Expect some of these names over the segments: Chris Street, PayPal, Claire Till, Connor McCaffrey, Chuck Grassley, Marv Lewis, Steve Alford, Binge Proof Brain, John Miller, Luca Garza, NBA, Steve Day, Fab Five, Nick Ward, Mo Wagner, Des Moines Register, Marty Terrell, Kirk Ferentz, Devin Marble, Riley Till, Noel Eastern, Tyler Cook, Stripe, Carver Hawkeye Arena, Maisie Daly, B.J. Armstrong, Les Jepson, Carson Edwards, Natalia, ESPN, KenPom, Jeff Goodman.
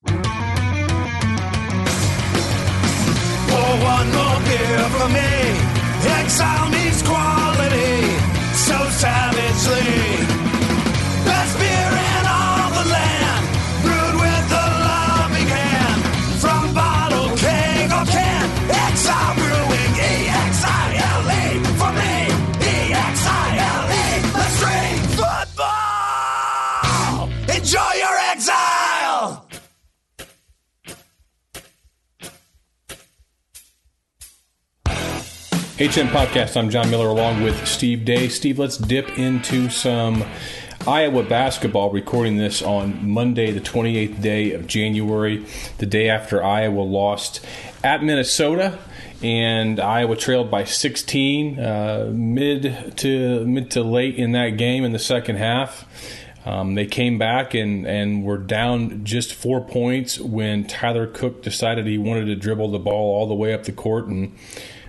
Pour one more beer for me. Exile means quality, so savagely. Best beer in all the land, brewed with a loving hand. From bottle, keg, or can, Exile Brewing, E-X-I-L-E. For me, E-X-I-L-E. Let's drink football. Enjoy your exile. HN Podcast, I'm John Miller along with Steve Day. Steve, let's dip into some Iowa basketball, recording this on Monday, the 28th day of January, the day after Iowa lost at Minnesota, and Iowa trailed by 16 mid to late in that game in the second half. They came back and were down just 4 points when Tyler Cook decided he wanted to dribble the ball all the way up the court and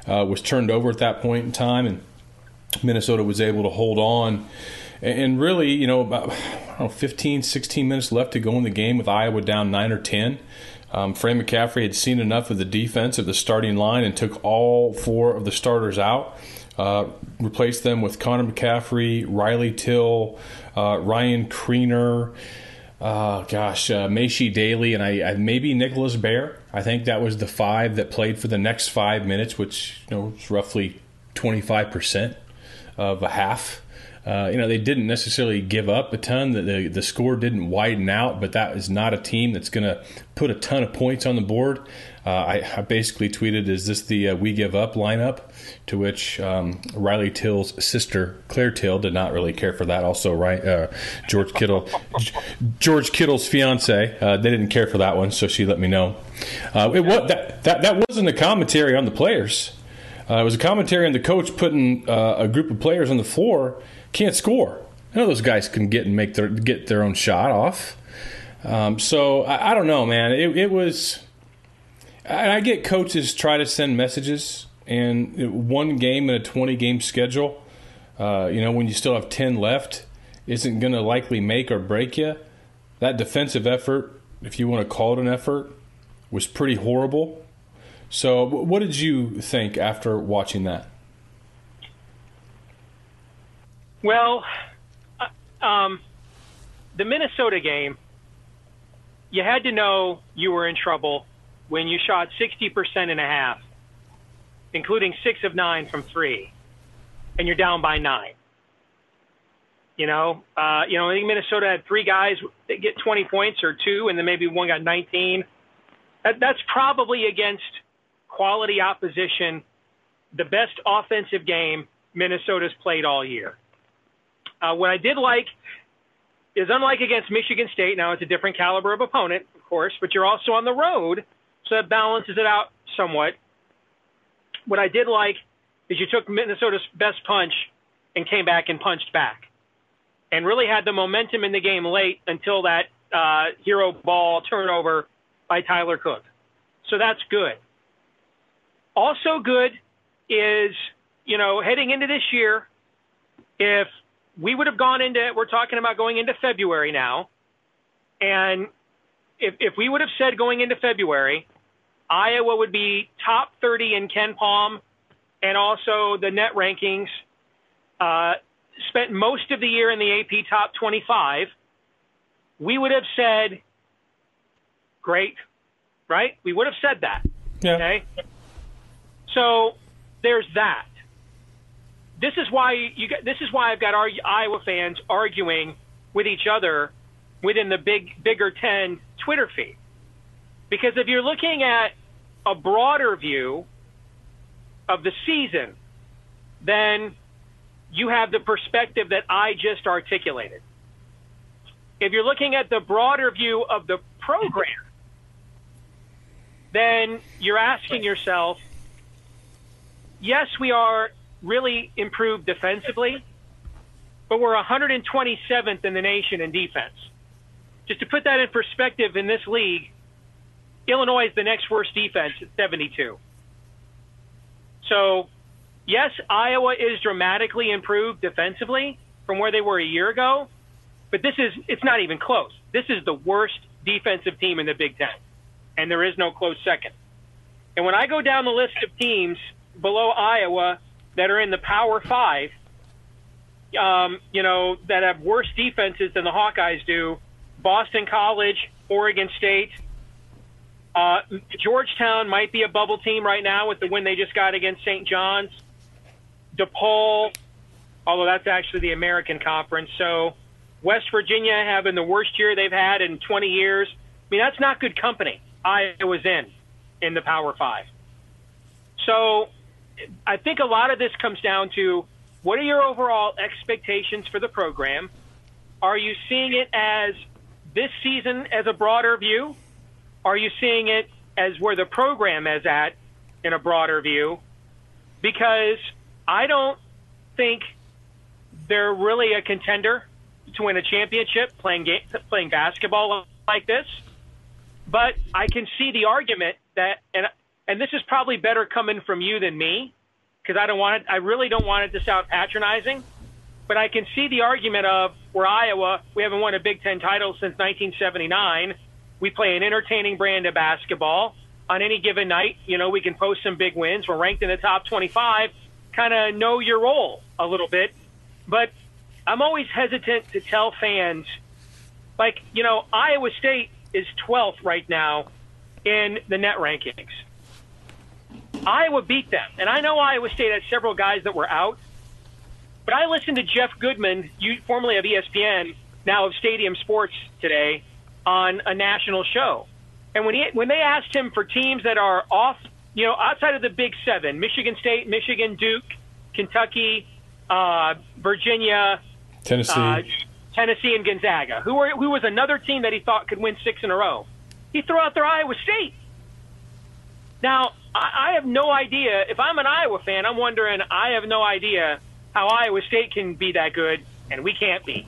was turned over at that point in time, and Minnesota was able to hold on. And really, you know, about 15, 16 minutes left to go in the game with Iowa down 9 or 10. Fran McCaffrey had seen enough of the defense of the starting line and took all four of the starters out, replaced them with Connor McCaffrey, Riley Till, Ryan Creener, Maisie Daly, and I maybe Nicholas Bear. I think that was the five that played for the next 5 minutes, which, you know, is roughly 25% of a half. They didn't necessarily give up a ton. The score didn't widen out, but that is not a team that's going to put a ton of points on the board. I basically tweeted, is this the we give up lineup? To which Riley Till's sister, Claire Till, did not really care for that. Also, right, George Kittle's fiance, they didn't care for that one, so she let me know. That wasn't a commentary on the players. It was a commentary on the coach putting a group of players on the floor can't score. I know those guys can get and make their own shot off. So I don't know, man. It was. I get coaches try to send messages, and one game in a 20-game schedule, when you still have 10 left, isn't going to likely make or break you. That defensive effort, if you want to call it an effort, was pretty horrible. So what did you think after watching that? Well, the Minnesota game, you had to know you were in trouble when you shot 60% and a half, including 6 of 9 from three, and you're down by 9. I think Minnesota had 3 guys that get 20 points or 2, and then maybe one got 19. That's probably against quality opposition, the best offensive game Minnesota's played all year. What I did like is, unlike against Michigan State, now it's a different caliber of opponent, of course, but you're also on the road, so that balances it out somewhat. What I did like is you took Minnesota's best punch and came back and punched back and really had the momentum in the game late until that hero ball turnover by Tyler Cook. So that's good. Also good is, heading into this year, if we would have gone into, we're talking about going into February now, and if we would have said going into February, Iowa would be top 30 in KenPom and also the net rankings, spent most of the year in the AP top 25, we would have said, great, right? We would have said that. Yeah. Okay? So there's that. This is why I've got our Iowa fans arguing with each other within the Bigger Ten Twitter feed. Because if you're looking at a broader view of the season, then you have the perspective that I just articulated. If you're looking at the broader view of the program, then you're asking yourself, yes, we are really improved defensively, but we're 127th in the nation in defense. Just to put that in perspective, in this league, Illinois is the next worst defense at 72. So, yes, Iowa is dramatically improved defensively from where they were a year ago, but this is, it's not even close. This is the worst defensive team in the Big Ten, and there is no close second. And when I go down the list of teams below Iowa that are in the Power Five, you know, that have worse defenses than the Hawkeyes do, Boston College, Oregon State, Georgetown might be a bubble team right now with the win they just got against St. John's, DePaul, although that's actually the American Conference. So West Virginia having the worst year they've had in 20 years. I mean, that's not good company. Iowa's in the Power Five. So I think a lot of this comes down to, what are your overall expectations for the program? Are you seeing it as this season as a broader view? Are you seeing it as where the program is at in a broader view? Because I don't think they're really a contender to win a championship playing basketball like this. But I can see the argument that, and this is probably better coming from you than me, because I don't want it, I really don't want it to sound patronizing, but I can see the argument of, we're Iowa, we haven't won a Big Ten title since 1979. We play an entertaining brand of basketball. On any given night, you know, we can post some big wins. We're ranked in the top 25. Kind of know your role a little bit. But I'm always hesitant to tell fans, like, you know, Iowa State is 12th right now in the net rankings. Iowa beat them. And I know Iowa State had several guys that were out. But I listened to Jeff Goodman, formerly of ESPN, now of Stadium Sports today, on a national show. And when they asked him for teams that are off, you know, outside of the Big Seven, Michigan State, Michigan, Duke, Kentucky, Virginia, Tennessee and Gonzaga, who was another team that he thought could win 6 in a row, he threw out their Iowa State. Now, I have no idea. If I'm an Iowa fan, I'm wondering, I have no idea how Iowa State can be that good and we can't be.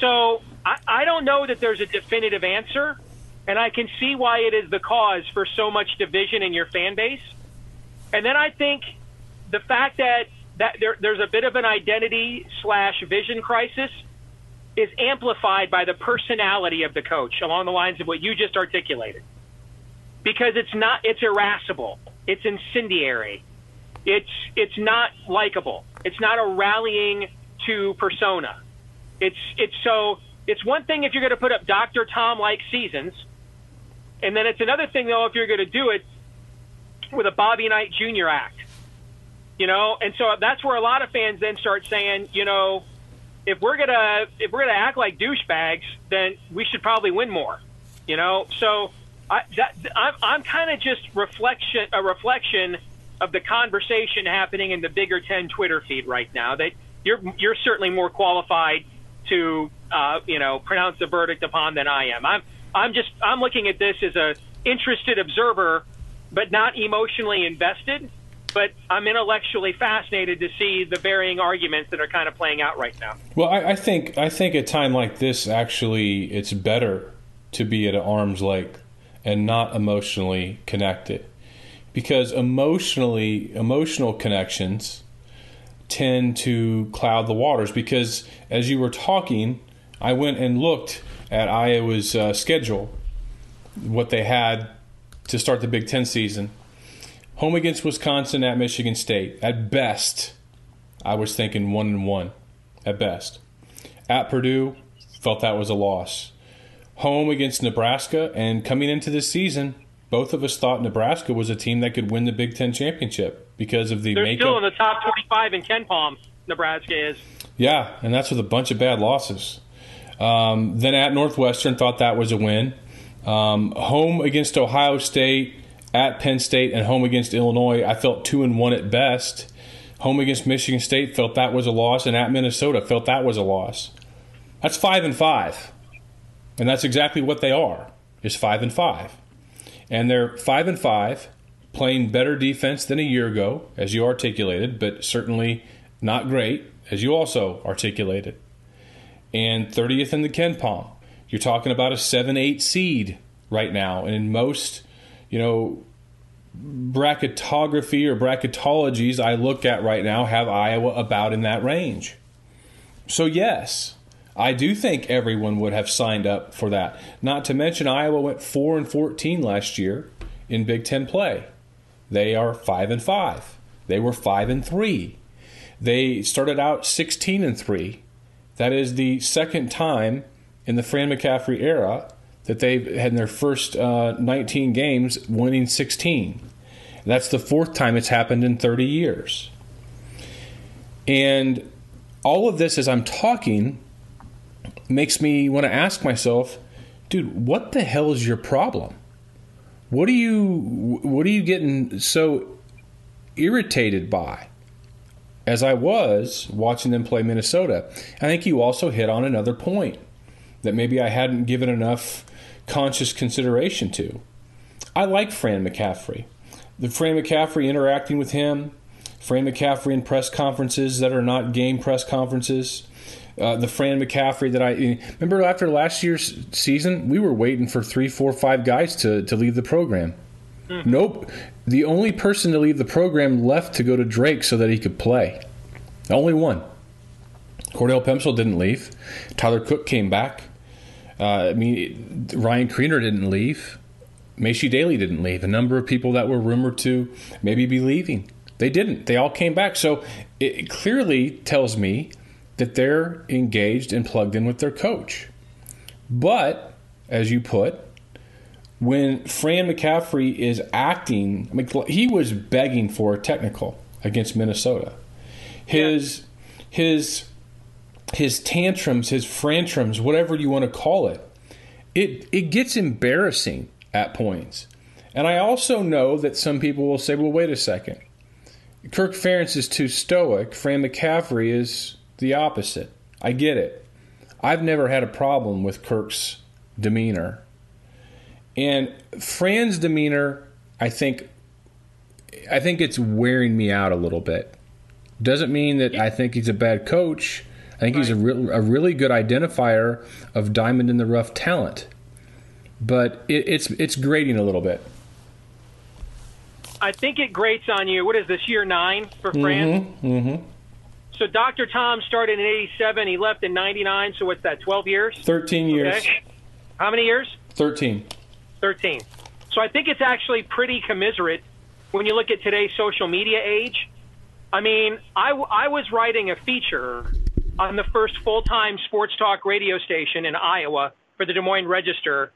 So I don't know that there's a definitive answer, and I can see why it is the cause for so much division in your fan base. And then I think the fact that there's a bit of an identity/vision crisis is amplified by the personality of the coach along the lines of what you just articulated. Because it's irascible. It's incendiary. It's not likable. It's not a rallying to persona. It's one thing if you're going to put up Dr. Tom-like seasons, and then it's another thing, though, if you're going to do it with a Bobby Knight Jr. act. You know, and so that's where a lot of fans then start saying, you know, if we're going to act like douchebags, then we should probably win more. You know, so I'm kind of just a reflection of the conversation happening in the Bigger Ten Twitter feed right now. That you're certainly more qualified to pronounce the verdict upon than I am. I'm looking at this as a interested observer, but not emotionally invested. But I'm intellectually fascinated to see the varying arguments that are kind of playing out right now. Well, I think at a time like this, actually, it's better to be at an arm's length and not emotionally connected, because emotional connections tend to cloud the waters. Because as you were talking, I went and looked at Iowa's schedule, what they had to start the Big Ten season. Home against Wisconsin, at Michigan State. At best, I was thinking 1-1, at best. At Purdue, felt that was a loss. Home against Nebraska, and coming into this season, both of us thought Nebraska was a team that could win the Big Ten championship because of the They're makeup. Still in the top 25 in KenPom, Nebraska is. Yeah, and that's with a bunch of bad losses. Then at Northwestern, thought that was a win. Home against Ohio State, at Penn State, and home against Illinois, I felt 2-1 at best. Home against Michigan State, felt that was a loss, and at Minnesota, felt that was a loss. That's 5-5. And that's exactly what they are, is 5-5. And they're 5-5, playing better defense than a year ago, as you articulated, but certainly not great, as you also articulated. And 30th in the KenPom. You're talking about a 7-8 seed right now. And in most, you know, bracketography or bracketologies I look at right now have Iowa about in that range. So, yes, I do think everyone would have signed up for that. Not to mention Iowa went 4-14 last year in Big Ten play. They are 5-5. They were 5-3. They started out 16-3. That is the second time in the Fran McCaffrey era that they've had in their first 19 games winning 16. That's the fourth time it's happened in 30 years. And all of this, as I'm talking, makes me want to ask myself, dude, what the hell is your problem? What are you getting so irritated by? As I was watching them play Minnesota, I think you also hit on another point that maybe I hadn't given enough conscious consideration to. I like Fran McCaffrey. The Fran McCaffrey interacting with him, Fran McCaffrey in press conferences that are not game press conferences, the Fran McCaffrey that I remember after last year's season, we were waiting for 3, 4, 5 guys to leave the program. Nope. The only person to leave the program left to go to Drake so that he could play. Only one. Cordell Pemsel didn't leave. Tyler Cook came back. Ryan Creener didn't leave. Maisie Daly didn't leave. A number of people that were rumored to maybe be leaving, they didn't. They all came back. So it clearly tells me that they're engaged and plugged in with their coach. But, as you put, when Fran McCaffrey is acting, he was begging for a technical against Minnesota. His tantrums, his frantrums, whatever you want to call it, it gets embarrassing at points. And I also know that some people will say, well, wait a second. Kirk Ferentz is too stoic. Fran McCaffrey is the opposite. I get it. I've never had a problem with Kirk's demeanor. And Fran's demeanor, I think it's wearing me out a little bit. Doesn't mean that I think he's a bad coach. I think he's a really good identifier of diamond in the rough talent. But it's grating a little bit. I think it grates on you. What is this, year 9 for Fran? Mm-hmm. So Dr. Tom started in 87. He left in 99. So what's that, 12 years? 13 years. Okay. How many years? 13. So I think it's actually pretty commiserate when you look at today's social media age. I mean, I was writing a feature on the first full-time sports talk radio station in Iowa for the Des Moines Register,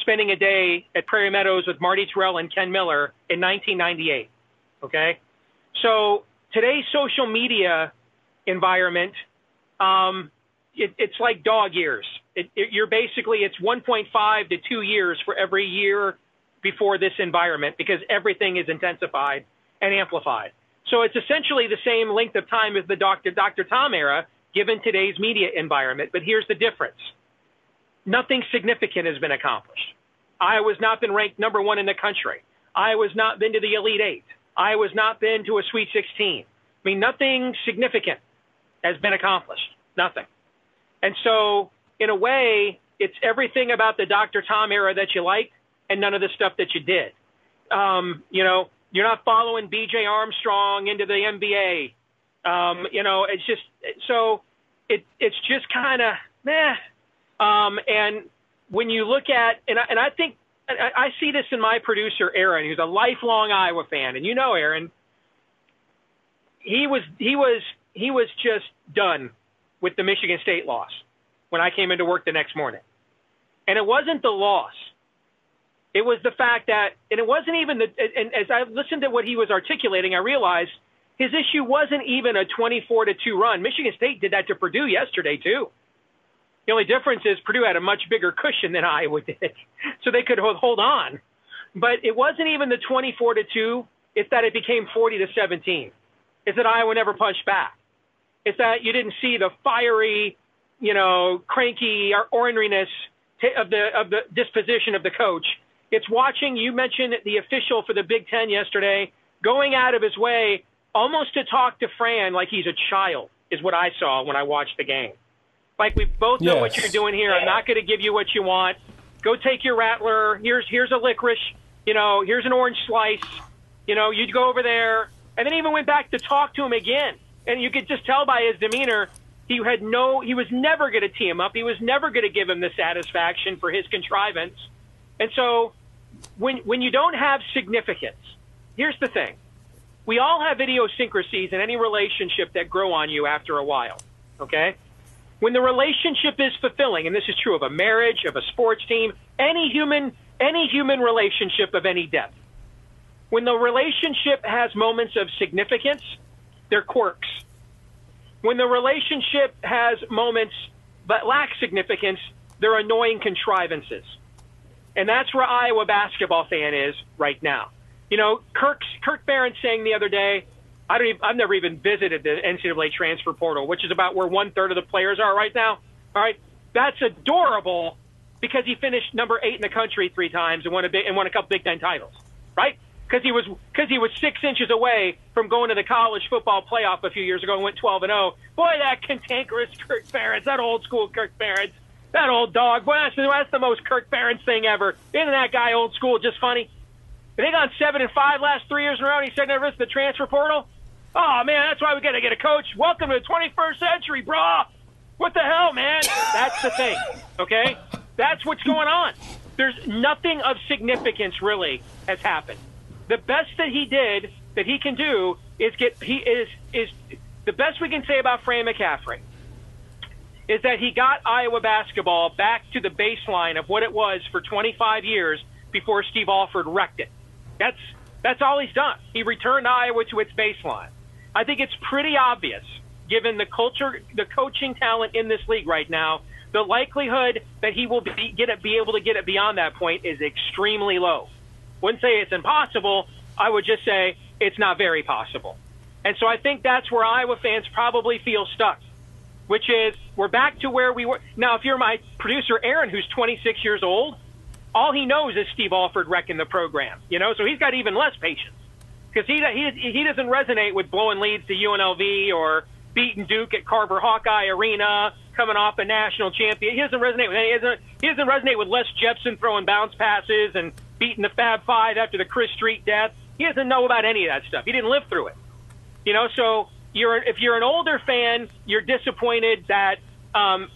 spending a day at Prairie Meadows with Marty Terrell and Ken Miller in 1998, okay? So today's social media environment, it's like dog years. You're basically, it's 1.5 to 2 years for every year before this environment, because everything is intensified and amplified. So it's essentially the same length of time as the Dr. Tom era, given today's media environment. But here's the difference. Nothing significant has been accomplished. Iowa's not been ranked number 1 in the country. Iowa's not been to the Elite 8. Iowa's not been to a Sweet 16. I mean, nothing significant has been accomplished. Nothing. And so, in a way, it's everything about the Dr. Tom era that you liked and none of the stuff that you did. You're not following B.J. Armstrong into the NBA. It's just – so it's just kind of meh. And when you look at – and I think – I see this in my producer, Aaron, who's a lifelong Iowa fan. And you know, Aaron, he was just done with the Michigan State loss when I came into work the next morning. And it wasn't the loss. It was the fact that, and it wasn't even the, and as I listened to what he was articulating, I realized his issue wasn't even a 24-2 run. Michigan State did that to Purdue yesterday too. The only difference is Purdue had a much bigger cushion than Iowa did, so they could hold on. But it wasn't even the 24-2. It's that it became 40-17. It's that Iowa never punched back. It's that you didn't see the fiery, cranky or orneriness of the disposition of the coach It's watching, you mentioned the official for the Big Ten yesterday, going out of his way almost to talk to Fran like he's a child, is what I saw when I watched the game. Like, we both know what you're doing here. I'm not going to give you what you want. Go take your Rattler. Here's a licorice. You know, here's an orange slice. You know, you'd go over there. And then even went back to talk to him again. And you could just tell by his demeanor, he was never going to tee him up. He was never going to give him the satisfaction for his contrivance. And so when you don't have significance, here's the thing. We all have idiosyncrasies in any relationship that grow on you after a while, okay? When the relationship is fulfilling, and this is true of a marriage, of a sports team, any human relationship of any depth, when the relationship has moments of significance, they're quirks. When the relationship has moments but lack significance, they're annoying contrivances. And that's where Iowa basketball fan is right now. You know, Kirk Barron saying the other day, I've never even visited the NCAA transfer portal, which is about where 1/3 of the players are right now. All right, that's adorable because he finished number 8 in the country 3 times and won a couple Big Ten titles, right? Because he was 6 inches away from going to the college football playoff a few years ago and went 12-0. Boy, that cantankerous Kirk Barron, that old school Kirk Barron, that old dog. Boy, that's the most Kirk Barron thing ever. Isn't that guy old school just funny? They gone 7-5 last 3 years in a row, and he said never risk the transfer portal. Oh, man, that's why we got to get a coach. Welcome to the 21st century, brah. What the hell, man? That's the thing, okay? That's what's going on. There's nothing of significance really has happened. The best that he did, that he can do, is the best we can say about Fran McCaffrey is that he got Iowa basketball back to the baseline of what it was for 25 years before Steve Alford wrecked it. That's all he's done. He returned Iowa to its baseline. I think it's pretty obvious, given the culture, the coaching talent in this league right now, the likelihood that he will be able to get it beyond that point is extremely low. Wouldn't say it's impossible. I would just say it's not very possible. And so I think that's where Iowa fans probably feel stuck, which is we're back to where we were. Now, if you're my producer, Aaron, who's 26 years old, all he knows is Steve Alford wrecking the program, you know, so he's got even less patience because he doesn't resonate with blowing leads to UNLV or beating Duke at Carver Hawkeye Arena, coming off a national champion. He doesn't resonate with he doesn't resonate with Les Jepson throwing bounce passes and beating the Fab Five after the Chris Street death. He doesn't know about any of that stuff. He didn't live through it, you know. So if you're an older fan, you're disappointed that.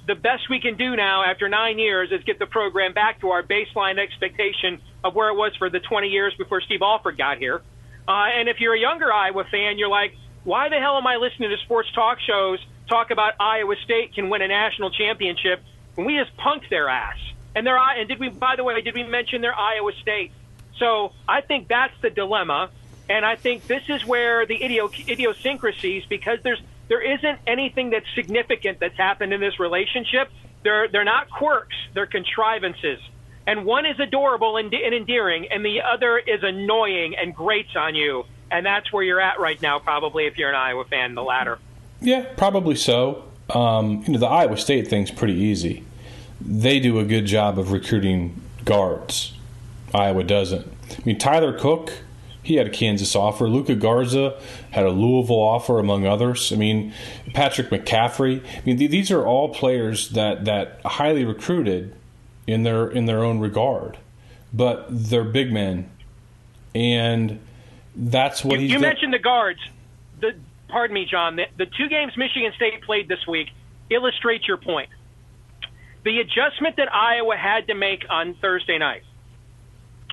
The best we can do now after 9 years is get the program back to our baseline expectation of where it was for the 20 years before Steve Alford got here. And if you're a younger Iowa fan, you're like, why the hell am I listening to sports talk shows talk about Iowa State can win a national championship when we just punked their ass? And did we mention their Iowa State? So I think that's the dilemma. And I think this is where the idiosyncrasies, because there isn't anything that's significant that's happened in this relationship. They're not quirks. They're contrivances. And one is adorable and endearing, and the other is annoying and grates on you. And that's where you're at right now, probably, if you're an Iowa fan, the latter. Yeah, probably so. The Iowa State thing's pretty easy. They do a good job of recruiting guards. Iowa doesn't. I mean, Tyler Cook, he had a Kansas offer. Luca Garza had a Louisville offer, among others. I mean, Patrick McCaffrey. I mean, these are all players that highly recruited in their own regard, but they're big men, and that's what you mentioned the guards. Pardon me, John. The two games Michigan State played this week illustrate your point. The adjustment that Iowa had to make on Thursday night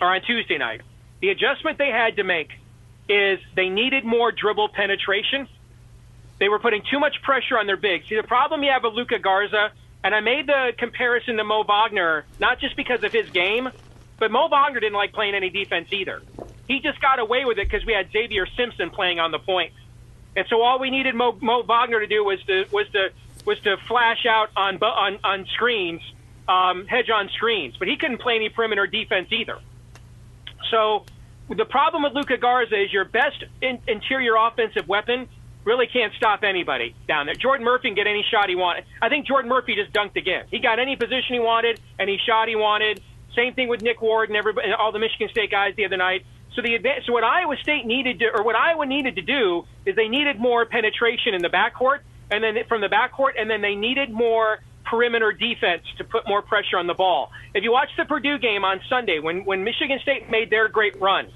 or on Tuesday night. The adjustment they had to make is they needed more dribble penetration. They were putting too much pressure on their bigs. See, the problem you have with Luca Garza, and I made the comparison to Mo Wagner, not just because of his game, but Mo Wagner didn't like playing any defense either. He just got away with it because we had Xavier Simpson playing on the point. And so all we needed Mo Wagner to do was to flash out on screens, hedge on screens. But he couldn't play any perimeter defense either. So the problem with Luca Garza is your best interior offensive weapon really can't stop anybody down there. Jordan Murphy can get any shot he wanted. I think Jordan Murphy just dunked again. He got any position he wanted, any shot he wanted. Same thing with Nick Ward and everybody, and all the Michigan State guys the other night. So so what Iowa State needed to, or what Iowa needed to do, is they needed more penetration in the backcourt, and then from the backcourt, and then they needed more perimeter defense to put more pressure on the ball. If you watch the Purdue game on Sunday, when Michigan State made their great run,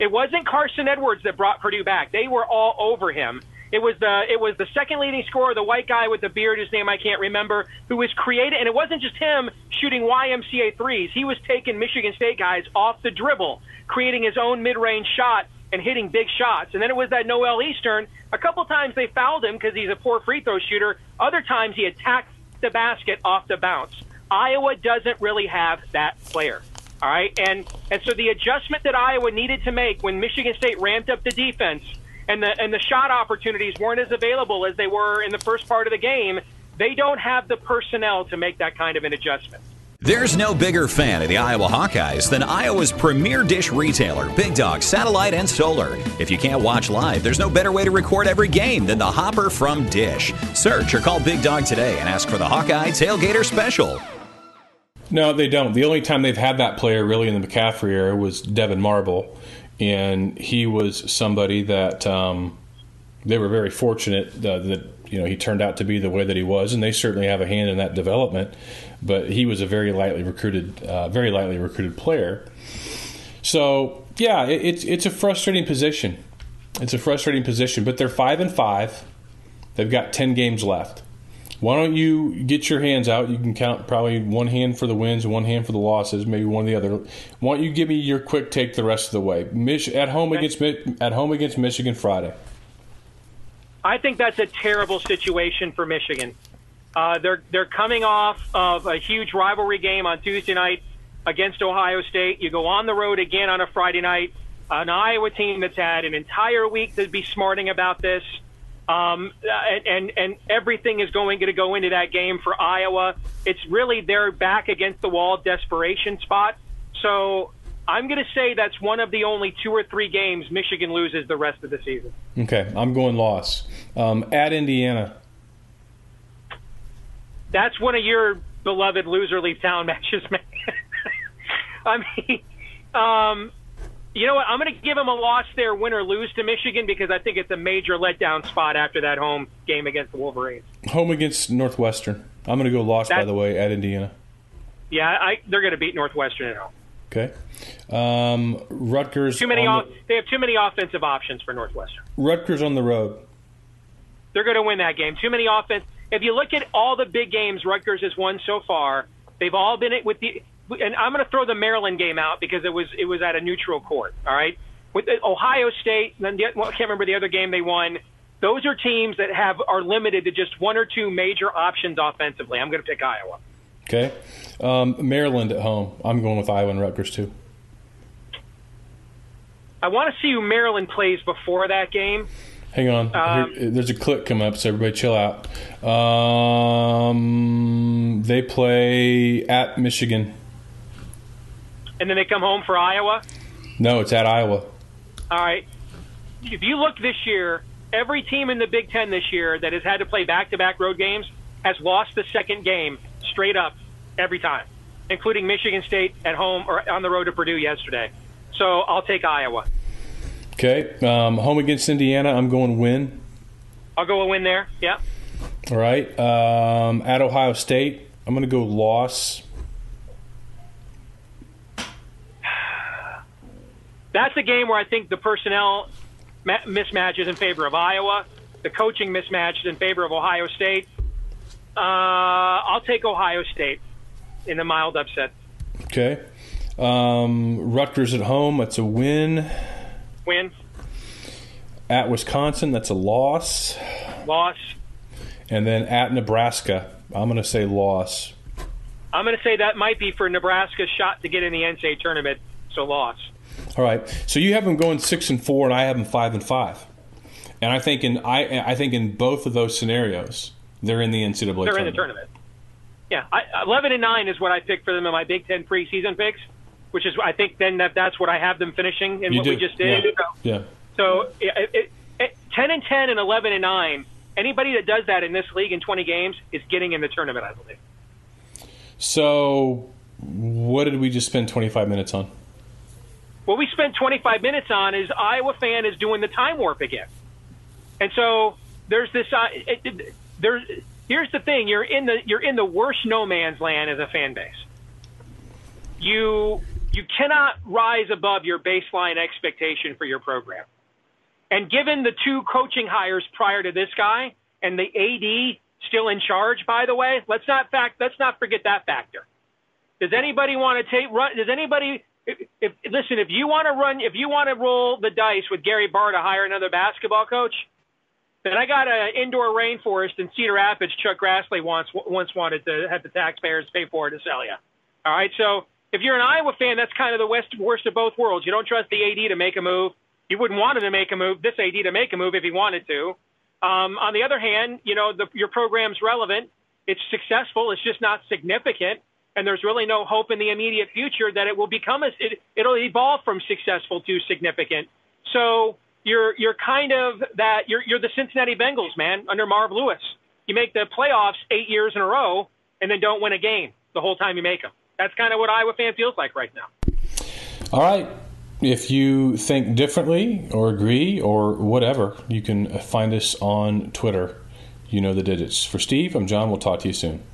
it wasn't Carson Edwards that brought Purdue back. They were all over him. It was the second leading scorer, the white guy with the beard, whose name I can't remember, who was created. And it wasn't just him shooting YMCA threes. He was taking Michigan State guys off the dribble, creating his own mid-range shot and hitting big shots. And then it was that Noel Eastern. A couple times they fouled him because he's a poor free throw shooter. Other times he attacked the basket off the bounce. Iowa doesn't really have that player. All right. And so the adjustment that Iowa needed to make when Michigan State ramped up the defense, and the shot opportunities weren't as available as they were in the first part of the game, they don't have the personnel to make that kind of an adjustment. There's no bigger fan of the Iowa Hawkeyes than Iowa's premier dish retailer, Big Dog Satellite and Solar. If you can't watch live, there's no better way to record every game than the Hopper from Dish. Search or call Big Dog today and ask for the Hawkeye Tailgater Special. No, they don't. The only time they've had that player really in the McCaffrey era was Devin Marble. And he was somebody that they were very fortunate that he turned out to be the way that he was, and they certainly have a hand in that development. But he was a very lightly recruited player. So yeah, it's a frustrating position. It's a frustrating position. But they're 5-5. They've got 10 games left. Why don't you get your hands out? You can count probably one hand for the wins, one hand for the losses, maybe one or the other. Why don't you give me your quick take the rest of the way? At home against Michigan Friday. I think that's a terrible situation for Michigan. They're coming off of a huge rivalry game on Tuesday night against Ohio State. You go on the road again on a Friday night. An Iowa team that's had an entire week to be smarting about this. And everything is going to go into that game for Iowa. It's really their back against the wall desperation spot. So I'm going to say that's one of the only two or three games Michigan loses the rest of the season. Okay, I'm going loss. At Indiana. That's one of your beloved loser leave town matches, man. I mean, you know what? I'm going to give them a loss there, win or lose to Michigan, because I think it's a major letdown spot after that home game against the Wolverines. Home against Northwestern. I'm going to go loss, by the way, at Indiana. Yeah, they're going to beat Northwestern at home. Okay. Rutgers. They have too many offensive options for Northwestern. Rutgers on the road. They're going to win that game. Too many offense. If you look at all the big games Rutgers has won so far, they've all been it with the. And I'm going to throw the Maryland game out because it was at a neutral court. All right, with Ohio State, and I can't remember the other game they won. Those are teams that are limited to just one or two major options offensively. I'm going to pick Iowa. Okay, Maryland at home. I'm going with Iowa and Rutgers too. I want to see who Maryland plays before that game. Hang on, there's a click coming up, so everybody chill out. They play at Michigan. And then they come home for Iowa? No, it's at Iowa. All right. If you look this year, every team in the Big Ten this year that has had to play back-to-back road games has lost the second game straight up every time, including Michigan State at home or on the road to Purdue yesterday. So I'll take Iowa. Okay. Home against Indiana, I'm going win. I'll go a win there, yeah. All right. At Ohio State, I'm going to go loss. That's a game where I think the personnel mismatch is in favor of Iowa. The coaching mismatch is in favor of Ohio State. I'll take Ohio State in a mild upset. Okay. Rutgers at home, that's a win. Win. At Wisconsin, that's a loss. Loss. And then at Nebraska, I'm going to say loss. I'm going to say that might be for Nebraska's shot to get in the NCAA tournament, so loss. All right. So you have them going 6-4, and I have them 5-5. And I think in both of those scenarios, they're in the NCAA tournament. They're in the tournament. Yeah, 11-9 is what I picked for them in my Big Ten preseason picks, which is I think then that's what I have them finishing and what we just did. Yeah. So 10-10 and 11-9. Anybody that does that in this league in 20 games is getting in the tournament, I believe. So What did we just spend 25 minutes on? What we spent 25 minutes on is Iowa fan is doing the time warp again. And so there's this here's the thing, you're in the worst no man's land as a fan base. You cannot rise above your baseline expectation for your program. And given the two coaching hires prior to this guy and the AD still in charge, by the way, let's not forget that factor. Does anybody want to if you want to roll the dice with Gary Barta to hire another basketball coach, then I got an indoor rainforest in Cedar Rapids Chuck Grassley once wanted to have the taxpayers pay for it to sell you. All right, so if you're an Iowa fan, that's kind of the worst of both worlds. You don't trust the AD to make a move. You wouldn't want him to make a move, this AD to make a move if he wanted to. On the other hand, you know, your program's relevant. It's successful. It's just not significant. And there's really no hope in the immediate future that it will it'll evolve from successful to significant. So you're kind of that you're the Cincinnati Bengals, man, under Marv Lewis. You make the playoffs 8 years in a row and then don't win a game the whole time you make them. That's kind of what Iowa fan feels like right now. All right. If you think differently or agree or whatever, you can find us on Twitter. You know the digits. For Steve, I'm John. We'll talk to you soon.